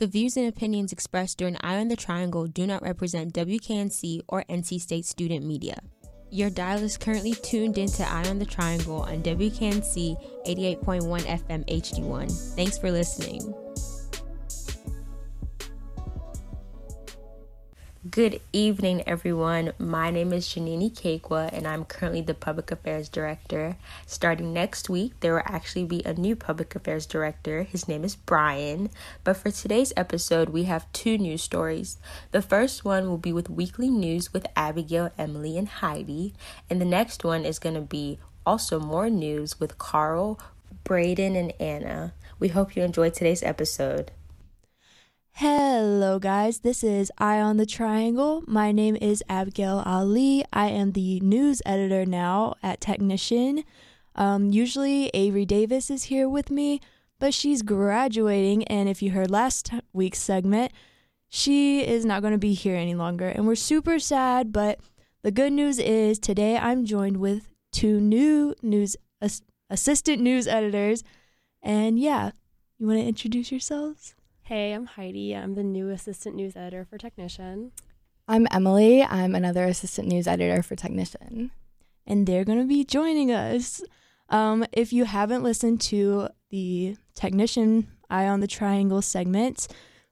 The views and opinions expressed during Eye on the Triangle do not represent WKNC or NC State student media. Your dial is currently tuned into Eye on the Triangle on WKNC 88.1 FM HD1. Thanks for listening. Good evening, everyone. My name is Janine Kekwa, and I'm currently the Public Affairs Director. Starting next week, there will actually be a new Public Affairs Director. His name is Brian. But for today's episode, we have two news stories. The first one will be with Weekly News with Abigail, Emily, and Heidi. And the next one is going to be also more news with Carl, Braden, and Anna. We hope you enjoy today's episode. Hello guys, this is Eye on the Triangle. My name is Abigail Ali. I am the news editor now at Technician. Usually Avery Davis is here with me, but she's graduating, and if you heard last week's segment, she is not going to be here any longer, and we're super sad, but the good news is today I'm joined with two new news assistant news editors, and yeah, you want to introduce yourselves? Hey, I'm Heidi. I'm the new assistant news editor for Technician. I'm Emily. I'm another assistant news editor for Technician. And they're going to be joining us. If you haven't listened to the Technician Eye on the Triangle segments,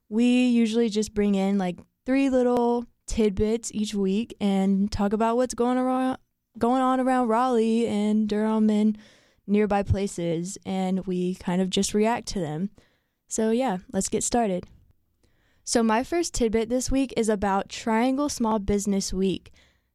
we usually just bring in like three little tidbits each week and talk about what's going on around Raleigh and Durham and nearby places, and we kind of just react to them. So yeah, let's get started. So my first tidbit this week is about Triangle Small Business Week.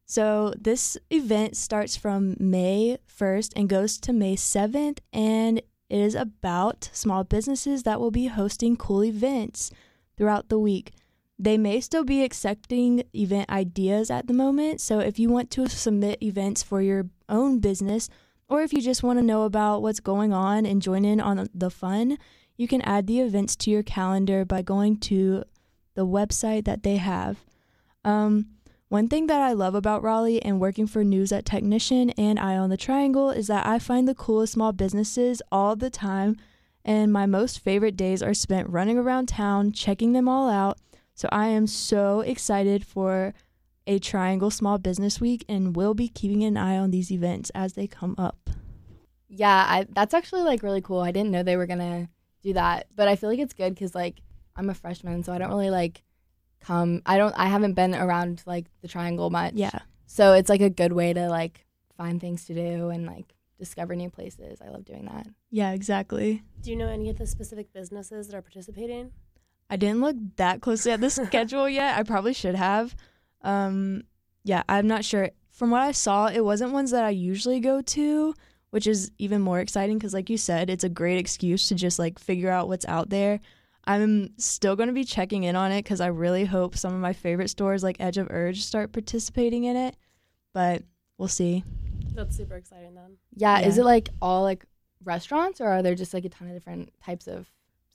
So this event starts from May 1st and goes to May 7th, and it is about small businesses that will be hosting cool events throughout the week. They may still be accepting event ideas at the moment, so if you want to submit events for your own business, or if you just want to know about what's going on and join in on the fun, you can add the events to your calendar by going to the website that they have. One thing that I love about Raleigh and working for News at Technician and Eye on the Triangle is that I find the coolest small businesses all the time, and my most favorite days are spent running around town, checking them all out. So I am so excited for a Triangle Small Business Week and will be keeping an eye on these events as they come up. Yeah, that's actually like really cool. I didn't know they were going to do that, but I feel like it's good because like I'm a freshman, so I don't really like come. I haven't been around like the Triangle much. Yeah. So it's like a good way to like find things to do and like discover new places. I love doing that. Yeah, exactly. Do you know any of the specific businesses that are participating? I didn't look that closely at the schedule yet. I probably should have. Yeah, I'm not sure. From what I saw, it wasn't ones that I usually go to, which is even more exciting because, like you said, it's a great excuse to just, like, figure out what's out there. I'm still going to be checking in on it because I really hope some of my favorite stores, like Edge of Urge, start participating in it. But we'll see. That's super exciting then. Yeah. Is it, like, all, like, restaurants, or are there just, like, a ton of different types of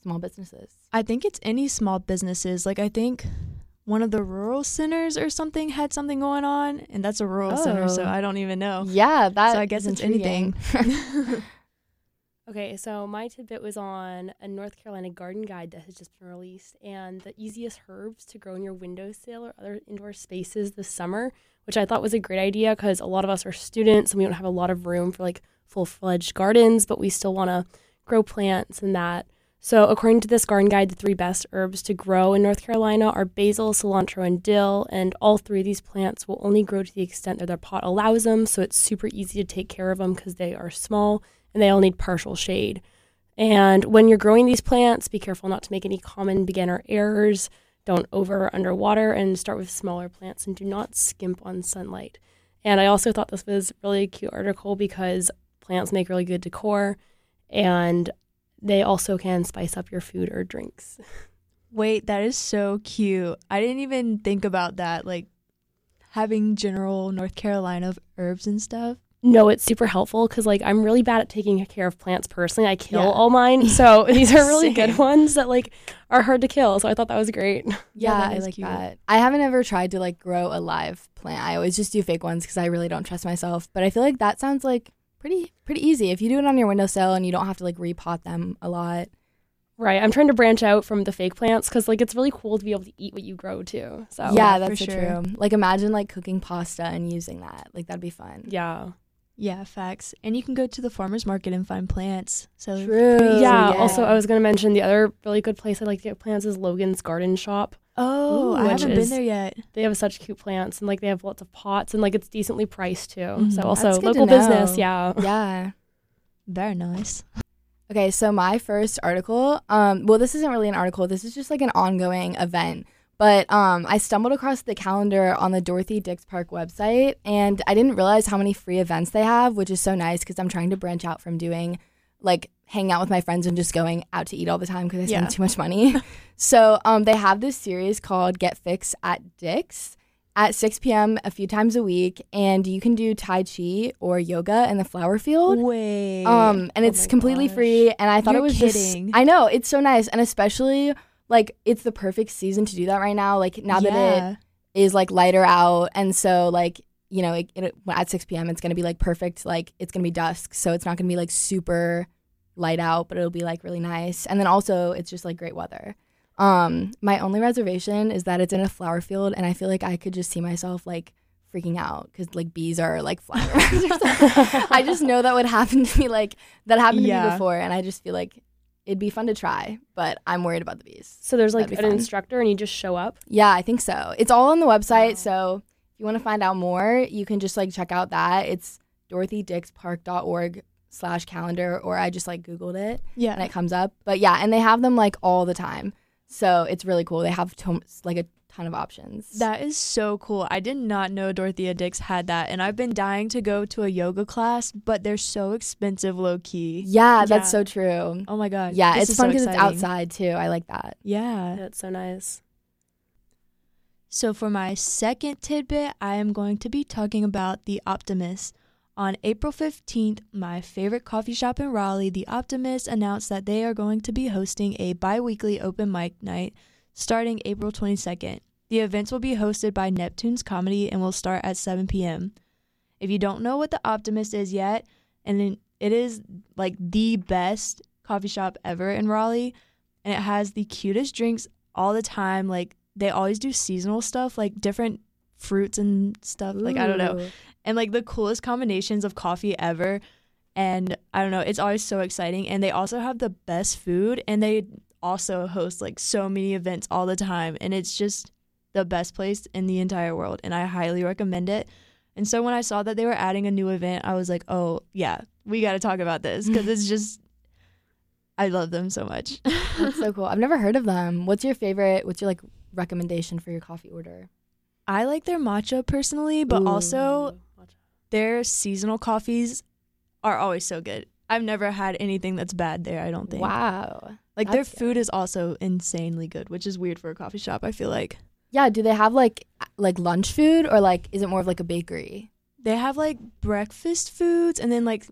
small businesses? I think it's any small businesses. Like, I think one of the rural centers or something had something going on, and that's a rural center, so I don't even know. Yeah, that so I guess it's intriguing. Anything. Okay, so my tidbit was on a North Carolina garden guide that has just been released, and the easiest herbs to grow in your windowsill or other indoor spaces this summer, which I thought was a great idea because a lot of us are students and we don't have a lot of room for like full-fledged gardens, but we still want to grow plants and that. So according to this garden guide, the three best herbs to grow in North Carolina are basil, cilantro, and dill, and all three of these plants will only grow to the extent that their pot allows them, so it's super easy to take care of them because they are small and they all need partial shade. And when you're growing these plants, be careful not to make any common beginner errors. Don't over or underwater, and start with smaller plants, and do not skimp on sunlight. And I also thought this was really a cute article because plants make really good decor, and they also can spice up your food or drinks. Wait, that is so cute. I didn't even think about that, like having general North Carolina herbs and stuff. No, it's super helpful because like I'm really bad at taking care of plants personally. I kill all mine. So these are really good ones that like are hard to kill. So I thought that was great. Yeah, I like cute. That. I haven't ever tried to like grow a live plant. I always just do fake ones because I really don't trust myself. But I feel like that sounds like pretty easy if you do it on your windowsill and you don't have to like repot them a lot. Right. I'm trying to branch out from the fake plants because, like, it's really cool to be able to eat what you grow, too. So yeah, that's true. Like, imagine, like, cooking pasta and using that. Like, that'd be fun. Yeah. Yeah, facts. And you can go to the farmer's market and find plants. So true. Yeah. Also, I was going to mention the other really good place I like to get plants is Logan's Garden Shop. Oh, I haven't been there yet. They have such cute plants, and, like, they have lots of pots, and, like, it's decently priced, too. Mm-hmm. So also local business. Yeah. Yeah. Very nice. Okay, so my first article, well, this isn't really an article. This is just, like, an ongoing event. But I stumbled across the calendar on the Dorothy Dix Park website, and I didn't realize how many free events they have, which is so nice because I'm trying to branch out from doing, like, hanging out with my friends and just going out to eat all the time because I spend too much money. So they have this series called Get Fixed at Dix at 6 p.m. a few times a week, and you can do Tai Chi or yoga in the flower field. Wait. And it's completely free, and I thought it was kidding. I know. It's so nice, and especially, like, it's the perfect season to do that right now. Like, now that it is, like, lighter out, and so, like, you know, at 6 p.m. it's going to be, like, perfect. Like, it's going to be dusk, so it's not going to be, like, super light out, but it'll be, like, really nice. And then also it's just, like, great weather. My only reservation is that it's in a flower field, and I feel like I could just see myself, like, freaking out because, like, bees are, like, flowers or something. I just know that would happen to me, like, that happened to me before, and I just feel like it'd be fun to try, but I'm worried about the bees. So there's, like, an instructor and you just show up? Yeah, I think so. It's all on the website, so if you want to find out more, you can just, like, check out that. It's DorothyDixPark.org/calendar, or I just, like, Googled it, and it comes up. But, yeah, and they have them, like, all the time, so it's really cool. They have, like, a ton of options. That is so cool. I did not know Dorothea Dix had that, and I've been dying to go to a yoga class, but they're so expensive, low key. Yeah, that's so true. Oh my god. Yeah, it's fun because it's outside too. I like that. Yeah, that's so nice. So for my second tidbit, I am going to be talking about The Optimist. On April 15th, my favorite coffee shop in Raleigh, The Optimist, announced that they are going to be hosting a bi-weekly open mic night starting April 22nd. The events will be hosted by Neptune's Comedy and will start at 7 p.m. If you don't know what The Optimist is yet, and it is, like, the best coffee shop ever in Raleigh, and it has the cutest drinks all the time. Like, they always do seasonal stuff, like different fruits and stuff. Ooh. Like, I don't know. And, like, the coolest combinations of coffee ever. And I don't know, it's always so exciting. And they also have the best food, and they also host, like, so many events all the time, and it's just the best place in the entire world, and I highly recommend it. And so when I saw that they were adding a new event, I was like, oh yeah, we got to talk about this because it's just, I love them so much. That's so cool. I've never heard of them. What's your, like, recommendation for your coffee order? I like their matcha personally, but also their seasonal coffees are always so good. I've never had anything that's bad there, I don't think. Wow. Like, their food is also insanely good, which is weird for a coffee shop, I feel like. Yeah, do they have, like lunch food, or, like, is it more of, like, a bakery? They have, like, breakfast foods and then, like,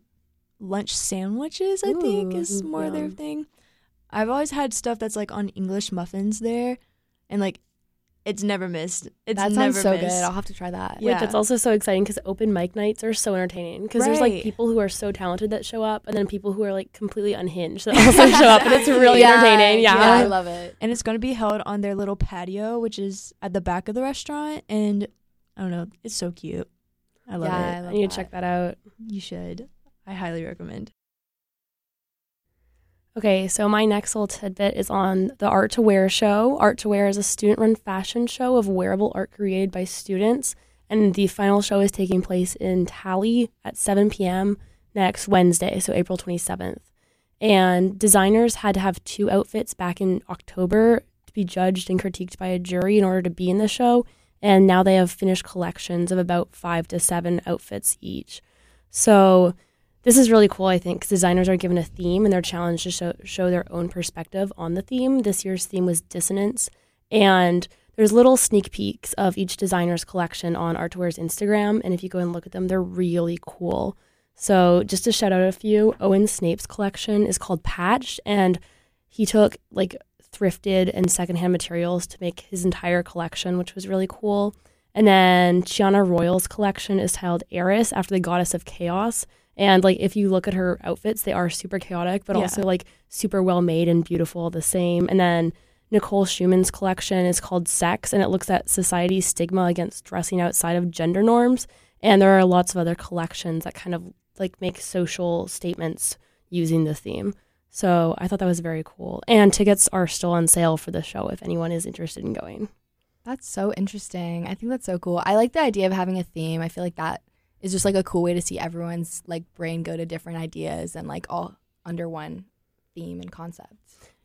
lunch sandwiches, I think, is more their thing. I've always had stuff that's, like, on English muffins there, and, like, it's never missed. That sounds so good. I'll have to try that. Yeah. Like, it's also so exciting because open mic nights are so entertaining because there's, like, people who are so talented that show up, and then people who are, like, completely unhinged that also show up, and it's really entertaining. Yeah, I love it. And it's going to be held on their little patio, which is at the back of the restaurant, and I don't know, it's so cute. I love it. I need to check that out. You should. I highly recommend. Okay, so my next little tidbit is on the Art to Wear show. Art to Wear is a student-run fashion show of wearable art created by students, and the final show is taking place in Tally at 7 p.m. next Wednesday, so April 27th. And designers had to have two outfits back in October to be judged and critiqued by a jury in order to be in the show, and now they have finished collections of about 5 to 7 outfits each. So this is really cool, I think, because designers are given a theme and they're challenged to show their own perspective on the theme. This year's theme was dissonance, and there's little sneak peeks of each designer's collection on Art to Wear's Instagram, and if you go and look at them, they're really cool. So just to shout out a few, Owen Snape's collection is called Patched, and he took, like, thrifted and secondhand materials to make his entire collection, which was really cool. And then Chiana Royal's collection is titled Eris, after the goddess of chaos, And, like, if you look at her outfits, they are super chaotic, but also, like, super well-made and beautiful all the same. And then Nicole Schumann's collection is called Sex, and it looks at society's stigma against dressing outside of gender norms. And there are lots of other collections that kind of, like, make social statements using the theme. So I thought that was very cool. And tickets are still on sale for the show if anyone is interested in going. That's so interesting. I think that's so cool. I like the idea of having a theme. I feel like that is just, like, a cool way to see everyone's, like, brain go to different ideas and, like, all under one theme and concept.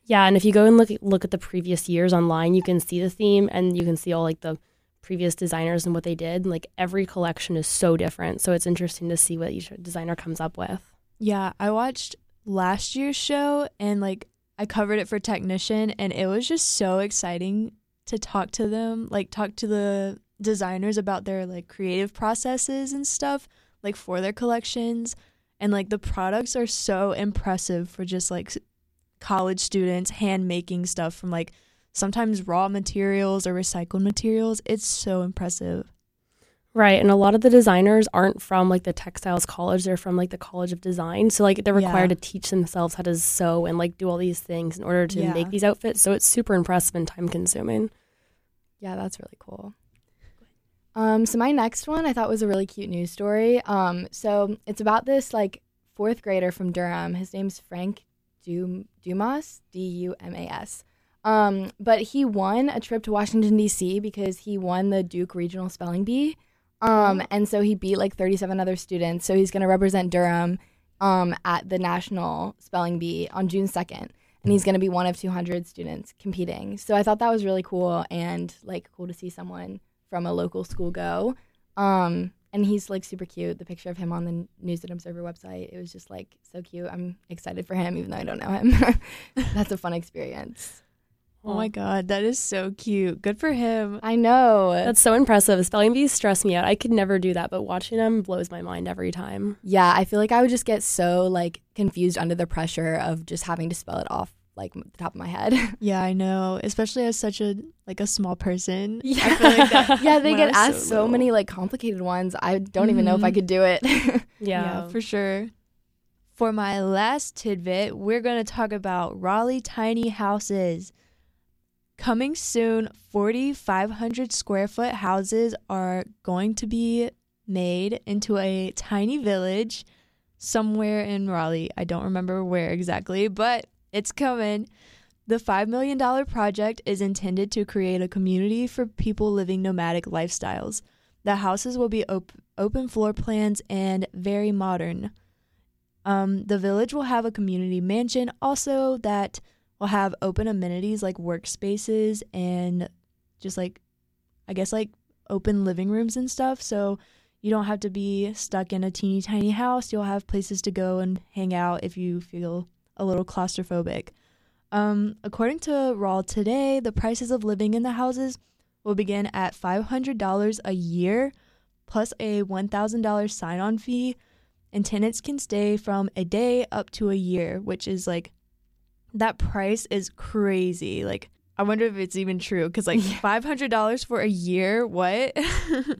Yeah, and if you go and look at the previous years online, you can see the theme and you can see all, like, the previous designers and what they did. And, like, every collection is so different. So it's interesting to see what each designer comes up with. Yeah, I watched last year's show, and, like, I covered it for Technician, and it was just so exciting to talk to them, like, talk to the designers about their, like, creative processes and stuff, like, for their collections. And, like, the products are so impressive for just, like, college students hand making stuff from, like, sometimes raw materials or recycled materials. It's so impressive. Right, and a lot of the designers aren't from, like, the textiles college. They're from, like, the College of Design. So, like, they're required to teach themselves how to sew and, like, do all these things in order to make these outfits. So it's super impressive and time-consuming. Yeah, that's really cool. So my next one I thought was a really cute news story. So it's about this, like, fourth grader from Durham. His name's Frank Dumas, D-U-M-A-S. But he won a trip to Washington, D.C. because he won the Duke Regional Spelling Bee. And so he beat, like, 37 other students. So he's going to represent Durham at the National Spelling Bee on June 2nd. And he's going to be one of 200 students competing. So I thought that was really cool and, like, cool to see someone from a local school go. And he's, like, super cute. The picture of him on the News and Observer website, it was just, like, so cute. I'm excited for him even though I don't know him. That's a fun experience. Oh my God, that is so cute. Good for him. I know. That's so impressive. Spelling bees stress me out. I could never do that, but watching them blows my mind every time. Yeah, I feel like I would just get so, like, confused under the pressure of just having to spell it off, like, the top of my head. Yeah, I know. Especially as such a, like, a small person. Yeah, I feel like that, yeah, they get asked so many, like, complicated ones. I don't even know if I could do it. Yeah, for sure. For my last tidbit, we're going to talk about Raleigh tiny houses. Coming soon, 4,500 square foot houses are going to be made into a tiny village somewhere in Raleigh. I don't remember where exactly, but it's coming. The $5 million project is intended to create a community for people living nomadic lifestyles. The houses will be open floor plans and very modern. The village will have a community mansion also that will have open amenities like workspaces and just, like, I guess, like, open living rooms and stuff. So you don't have to be stuck in a teeny tiny house. You'll have places to go and hang out if you feel a little claustrophobic. According to Rawl Today, the prices of living in the houses will begin at $500 a year plus a $1,000 sign-on fee, and tenants can stay from a day up to a year, which is, like, that price is crazy. Like, I wonder if it's even true because, like, $500 for a year, what?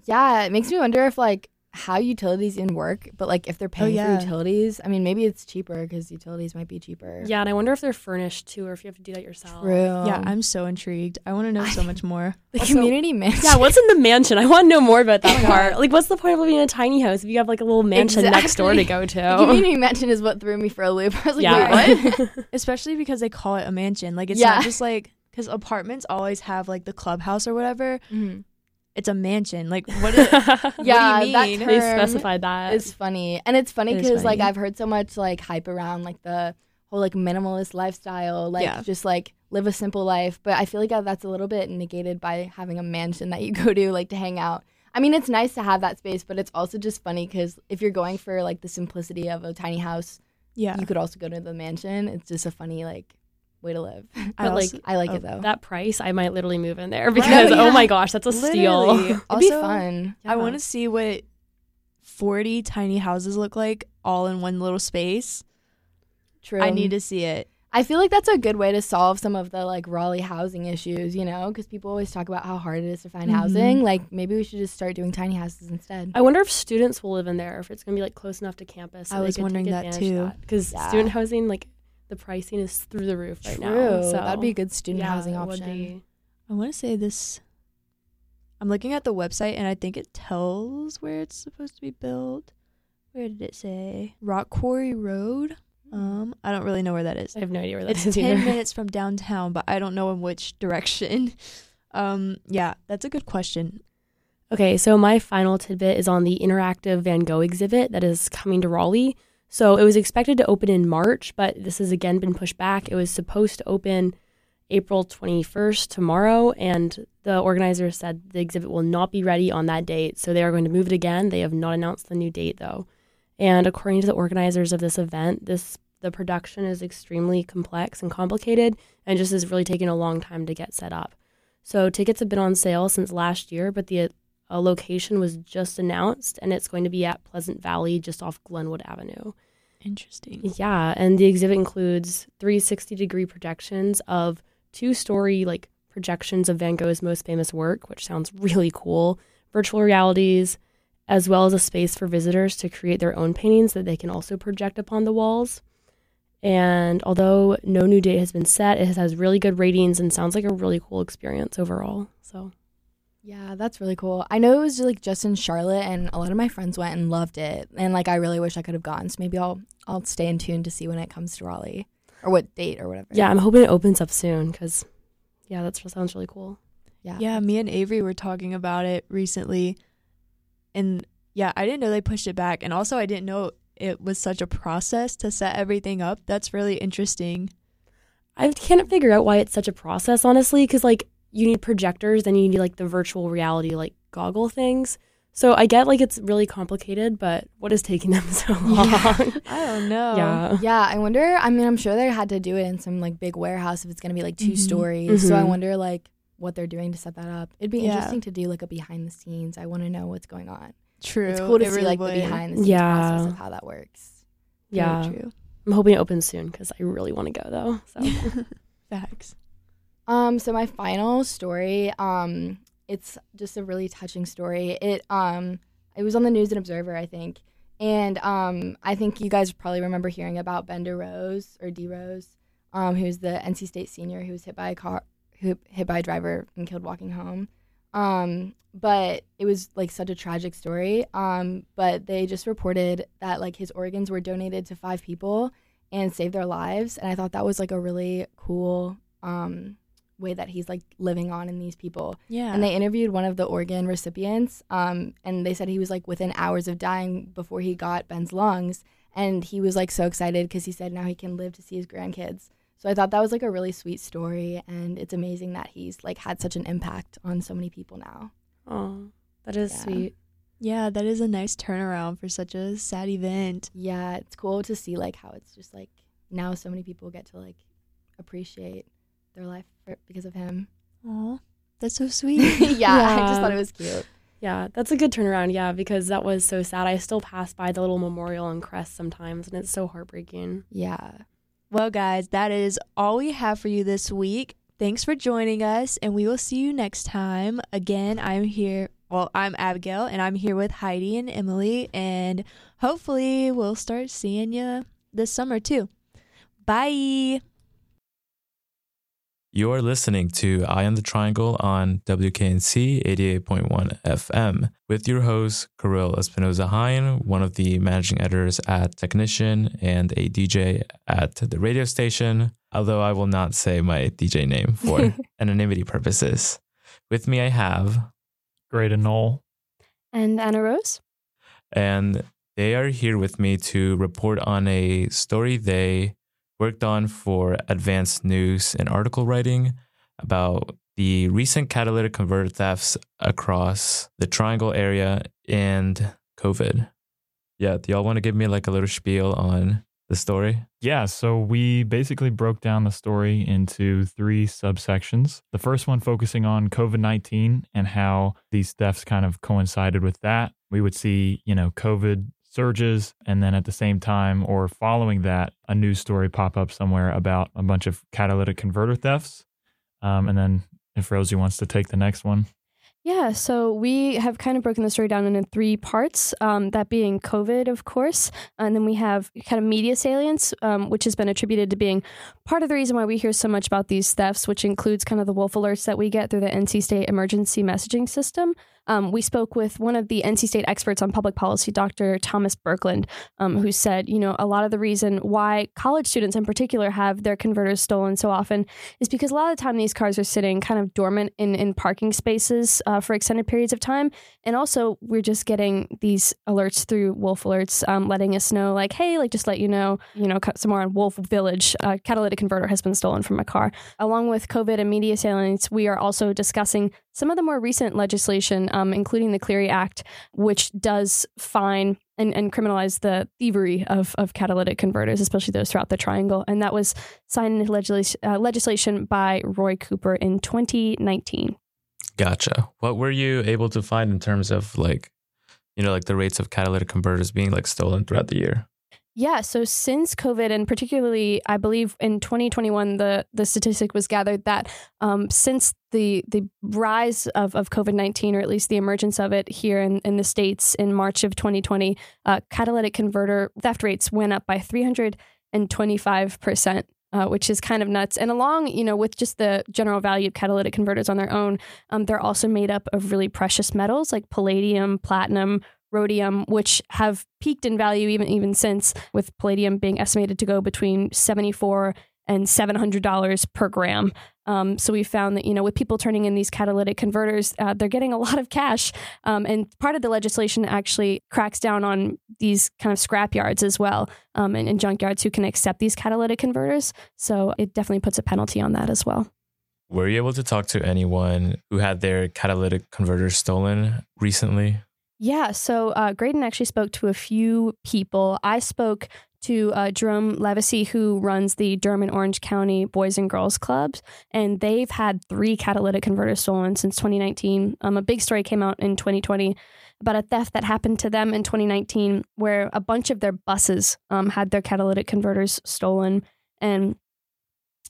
Yeah, it makes me wonder if, like, how utilities even work, but, like, if they're paying for utilities, I mean, maybe it's cheaper because utilities might be cheaper. Yeah, and I wonder if they're furnished too, or if you have to do that yourself. True. Yeah, I'm so intrigued. I want to know so much more. The also, community mansion. Yeah, what's in the mansion? I want to know more about that part. Like, what's the point of living in a tiny house if you have, like, a little mansion next door to go to? The community mansion is what threw me for a loop. I was like, wait, what? Especially because they call it a mansion. Like, it's not just, like, because apartments always have, like, the clubhouse or whatever. Mm-hmm. It's a mansion. Like, what is what do you mean? That term, they specified that. It's funny. And it's funny because, like, I've heard so much, like, hype around, like, the whole, like, minimalist lifestyle. Like, just, like, live a simple life. But I feel like that's a little bit negated by having a mansion that you go to, like, to hang out. I mean, it's nice to have that space, but it's also just funny because if you're going for, like, the simplicity of a tiny house, you could also go to the mansion. It's just a funny, like, way to live. I like it though. That price, I might literally move in there because oh my gosh, that's a steal. It'd also be fun. Yeah. I want to see what 40 tiny houses look like all in one little space. True. I need to see it. I feel like that's a good way to solve some of the, like, Raleigh housing issues, you know, because people always talk about how hard it is to find housing. Like, maybe we should just start doing tiny houses instead. I wonder if students will live in there, or if it's going to be, like, close enough to campus. So I was wondering that, too. Because student housing, like, the pricing is through the roof right now. So that'd be a good student housing option. I want to say this. I'm looking at the website, and I think it tells where it's supposed to be built. Where did it say? Rock Quarry Road. I don't really know where that is. I have no idea where that is. It's 10 minutes from downtown, but I don't know in which direction. Yeah, that's a good question. Okay, so my final tidbit is on the interactive Van Gogh exhibit that is coming to Raleigh. So it was expected to open in March, but this has again been pushed back. It was supposed to open April 21st, tomorrow, and the organizer said the exhibit will not be ready on that date, so they are going to move it again. They have not announced the new date, though. And according to the organizers of this event, the production is extremely complex and complicated and just is really taking a long time to get set up. So tickets have been on sale since last year, but the location was just announced, and it's going to be at Pleasant Valley just off Glenwood Avenue. Interesting. Yeah, and the exhibit includes 360-degree projections of two-story, like, projections of Van Gogh's most famous work, which sounds really cool, virtual realities, as well as a space for visitors to create their own paintings that they can also project upon the walls. And although no new date has been set, it has really good ratings and sounds like a really cool experience overall. So, yeah, that's really cool. I know it was, like, just in Charlotte, and a lot of my friends went and loved it. And, like, I really wish I could have gone. So maybe I'll stay in tune to see when it comes to Raleigh or what date or whatever. Yeah, I'm hoping it opens up soon because, yeah, that sounds really cool. Yeah, me and Avery were talking about it recently. And, yeah, I didn't know they pushed it back. And also I didn't know it was such a process to set everything up. That's really interesting. I can't figure out why it's such a process, honestly, because, like, you need projectors and you need, like, the virtual reality, like, goggle things. So I get, like, it's really complicated, but what is taking them so long? Yeah. I don't know. Yeah, I wonder. I mean, I'm sure they had to do it in some, like, big warehouse if it's going to be, like, two stories. So I wonder, like, what they're doing to set that up. It'd be interesting to do, like, a behind the scenes. I want to know what's going on. True. It's cool to see, like, the behind the scenes process of how that works. Yeah. Very true. I'm hoping it opens soon because I really want to go, though. So facts. So my final story, it's just a really touching story. It was on the News and Observer, I think. And I think you guys probably remember hearing about Bender Rose or D Rose, who's the NC State senior who was hit by a driver and killed walking home. But it was, like, such a tragic story. But they just reported that, like, his organs were donated to 5 people and saved their lives. And I thought that was, like, a really cool way that he's, like, living on in these people. Yeah. And they interviewed one of the organ recipients, and they said he was, like, within hours of dying before he got Ben's lungs. And he was, like, so excited because he said now he can live to see his grandkids. So I thought that was, like, a really sweet story, and it's amazing that he's, like, had such an impact on so many people now. Oh, that is sweet. Yeah, that is a nice turnaround for such a sad event. Yeah, it's cool to see, like, how it's just, like, now so many people get to, like, appreciate their life because of him. Aw, that's so sweet. Yeah, I just thought it was cute. Yeah, that's a good turnaround, because that was so sad. I still pass by the little memorial in Crest sometimes, and it's so heartbreaking. Yeah. Well, guys, that is all we have for you this week. Thanks for joining us, and we will see you next time. Again, I'm Abigail, and I'm here with Heidi and Emily, and hopefully we'll start seeing you this summer, too. Bye! You're listening to Eye on the Triangle on WKNC 88.1 FM with your host, Kirill Espinoza Hine, one of the managing editors at Technician and a DJ at the radio station, although I will not say my DJ name for anonymity purposes. With me, I have Greta Knoll and Anna Rose. And they are here with me to report on a story they worked on for advanced news and article writing about the recent catalytic converter thefts across the Triangle area and COVID. Yeah, do y'all want to give me, like, a little spiel on the story? Yeah, so we basically broke down the story into 3 subsections. The first one focusing on COVID-19 and how these thefts kind of coincided with that. We would see, you know, COVID surges, and then at the same time or following that, a news story pop up somewhere about a bunch of catalytic converter thefts. And then if Rosie wants to take the next one. Yeah, so we have kind of broken the story down into three parts, that being COVID, of course, and then we have kind of media salience, which has been attributed to being part of the reason why we hear so much about these thefts, which includes kind of the Wolf Alerts that we get through the NC State emergency messaging system. We spoke with one of the NC State experts on public policy, Dr. Thomas Birkland, who said, you know, a lot of the reason why college students in particular have their converters stolen so often is because a lot of the time these cars are sitting kind of dormant in parking spaces for extended periods of time. And also we're just getting these alerts through Wolf Alerts, letting us know like, hey, like just let you know, somewhere on Wolf Village, a catalytic converter has been stolen from a car. Along with COVID and media salience, we are also discussing some of the more recent legislation, including the Clery Act, which does fine and criminalize the thievery of catalytic converters, especially those throughout the Triangle. And that was signed into legislation by Roy Cooper in 2019. Gotcha. What were you able to find in terms of like, you know, like the rates of catalytic converters being like stolen throughout the year? Yeah. So since COVID, and particularly, I believe in 2021, the statistic was gathered that since the rise of COVID-19, or at least the emergence of it here in the States in March of 2020, catalytic converter theft rates went up by 325%. Which is kind of nuts. And along, you know, with just the general value of catalytic converters on their own, they're also made up of really precious metals like palladium, platinum, rhodium, which have peaked in value even since, with palladium being estimated to go between $74 and $700 per gram. So we found that, you know, with people turning in these catalytic converters, they're getting a lot of cash. And part of the legislation actually cracks down on these kind of scrap yards as well, and junkyards who can accept these catalytic converters. So it definitely puts a penalty on that as well. Were you able to talk to anyone who had their catalytic converter stolen recently? Yeah. So Graydon actually spoke to a few people. I spoke to Jerome Levesey, who runs the Durham and Orange County Boys and Girls Clubs. And they've had 3 catalytic converters stolen since 2019. A big story came out in 2020 about a theft that happened to them in 2019, where a bunch of their buses had their catalytic converters stolen. And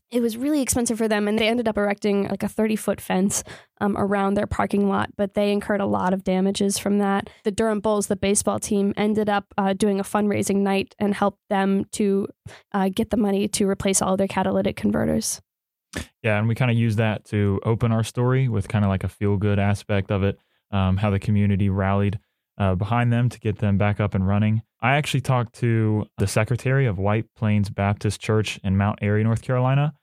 it was really expensive for them. And they ended up erecting like a 30-foot fence around their parking lot. But they incurred a lot of damages from that. The Durham Bulls, the baseball team, ended up doing a fundraising night and helped them to get the money to replace all of their catalytic converters. Yeah. And we kind of use that to open our story with kind of like a feel good aspect of it, how the community rallied behind them to get them back up and running. I actually talked to the secretary of White Plains Baptist Church in Mount Airy, North Carolina.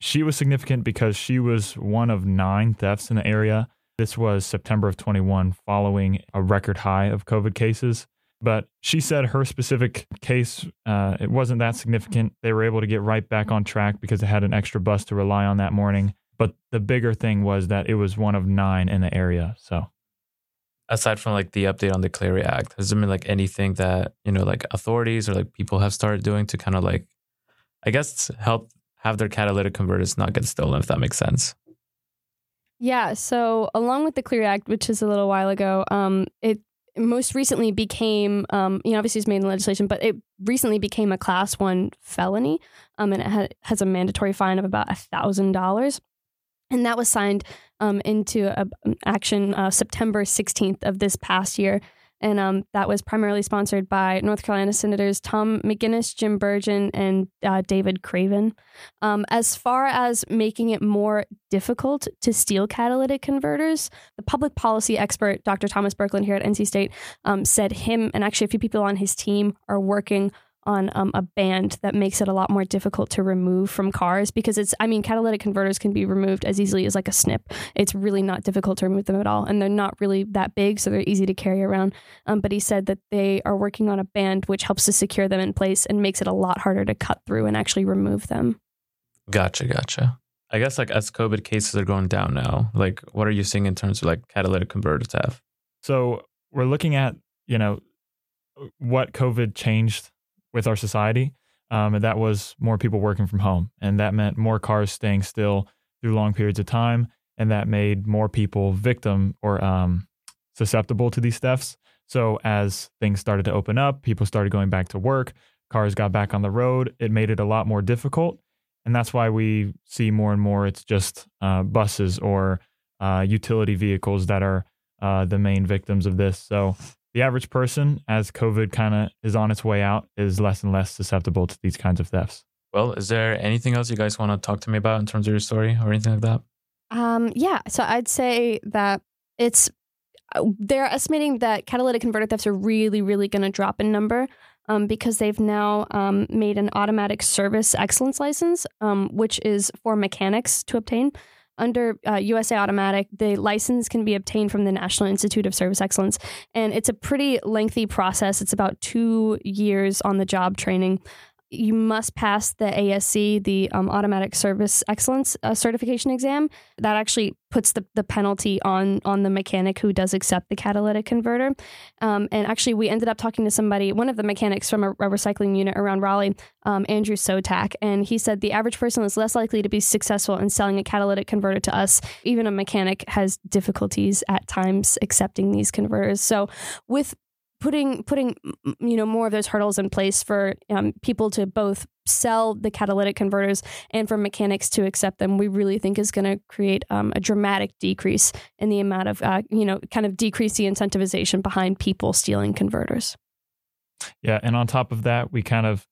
She was significant because she was one of 9 thefts in the area. This was September of 21, following a record high of COVID cases. But she said her specific case, it wasn't that significant. They were able to get right back on track because they had an extra bus to rely on that morning. But the bigger thing was that it was one of 9 in the area. So aside from like the update on the Clery Act, has there been like anything that, you know, like authorities or like people have started doing to kind of like, I guess, help have their catalytic converters not get stolen, if that makes sense? Yeah. So along with the Clery Act, which is a little while ago, it most recently became, you know, obviously it's made in legislation, but it recently became a class 1 felony. And it has a mandatory fine of about $1,000. And that was signed into action September 16th of this past year. And that was primarily sponsored by North Carolina Senators Tom McGinnis, Jim Burgeon, and David Craven. As far as making it more difficult to steal catalytic converters, the public policy expert, Dr. Thomas Birkland here at NC State, said him and actually a few people on his team are working on a ban that makes it a lot more difficult to remove from cars, because it's, I mean, catalytic converters can be removed as easily as like a snip. It's really not difficult to remove them at all. And they're not really that big, so they're easy to carry around. But he said that they are working on a ban which helps to secure them in place and makes it a lot harder to cut through and actually remove them. Gotcha. I guess like as COVID cases are going down now, like what are you seeing in terms of like catalytic converter theft? So we're looking at, you know, what COVID changed with our society. And that was more people working from home. And that meant more cars staying still through long periods of time. And that made more people victim or susceptible to these thefts. So as things started to open up, people started going back to work, cars got back on the road. It made it a lot more difficult. And that's why we see more and more it's just buses or utility vehicles that are the main victims of this. So the average person, as COVID kind of is on its way out, is less and less susceptible to these kinds of thefts. Well, is there anything else you guys want to talk to me about in terms of your story or anything like that? Yeah. So I'd say that they're estimating that catalytic converter thefts are really, really going to drop in number because they've now made an automatic service excellence license, which is for mechanics to obtain. Under USA Automatic, the license can be obtained from the National Institute of Service Excellence, and it's a pretty lengthy process. It's about 2 years on the job training. You must pass the ASC, the Automatic Service Excellence certification exam. That actually puts the penalty on the mechanic who does accept the catalytic converter. And actually, we ended up talking to somebody, one of the mechanics from a recycling unit around Raleigh, Andrew Sotak, and he said the average person is less likely to be successful in selling a catalytic converter to us. Even a mechanic has difficulties at times accepting these converters. So with putting more of those hurdles in place for people to both sell the catalytic converters and for mechanics to accept them, we really think is going to create a dramatic decrease in the amount of, kind of decrease the incentivization behind people stealing converters. Yeah. And on top of that, we kind of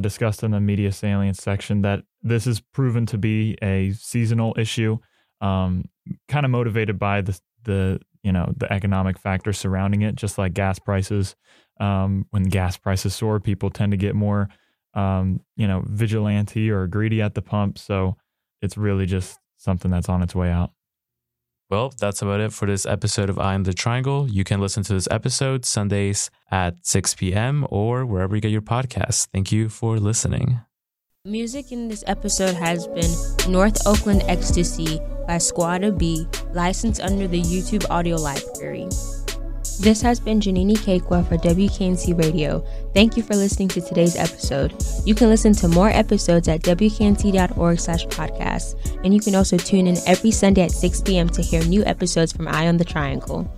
discussed in the media salience section that this is proven to be a seasonal issue, kind of motivated by the economic factors surrounding it, just like gas prices. When gas prices soar, people tend to get more, vigilante or greedy at the pump. So it's really just something that's on its way out. Well, that's about it for this episode of I Am the Triangle. You can listen to this episode Sundays at 6 p.m. or wherever you get your podcasts. Thank you for listening. Music in this episode has been North Oakland Ecstasy by Squada B, licensed under the YouTube Audio Library. This has been Janine Kekwa for WKNC Radio. Thank you for listening to today's episode. You can listen to more episodes at wknc.org/podcast. And you can also tune in every Sunday at 6 p.m. to hear new episodes from Eye on the Triangle.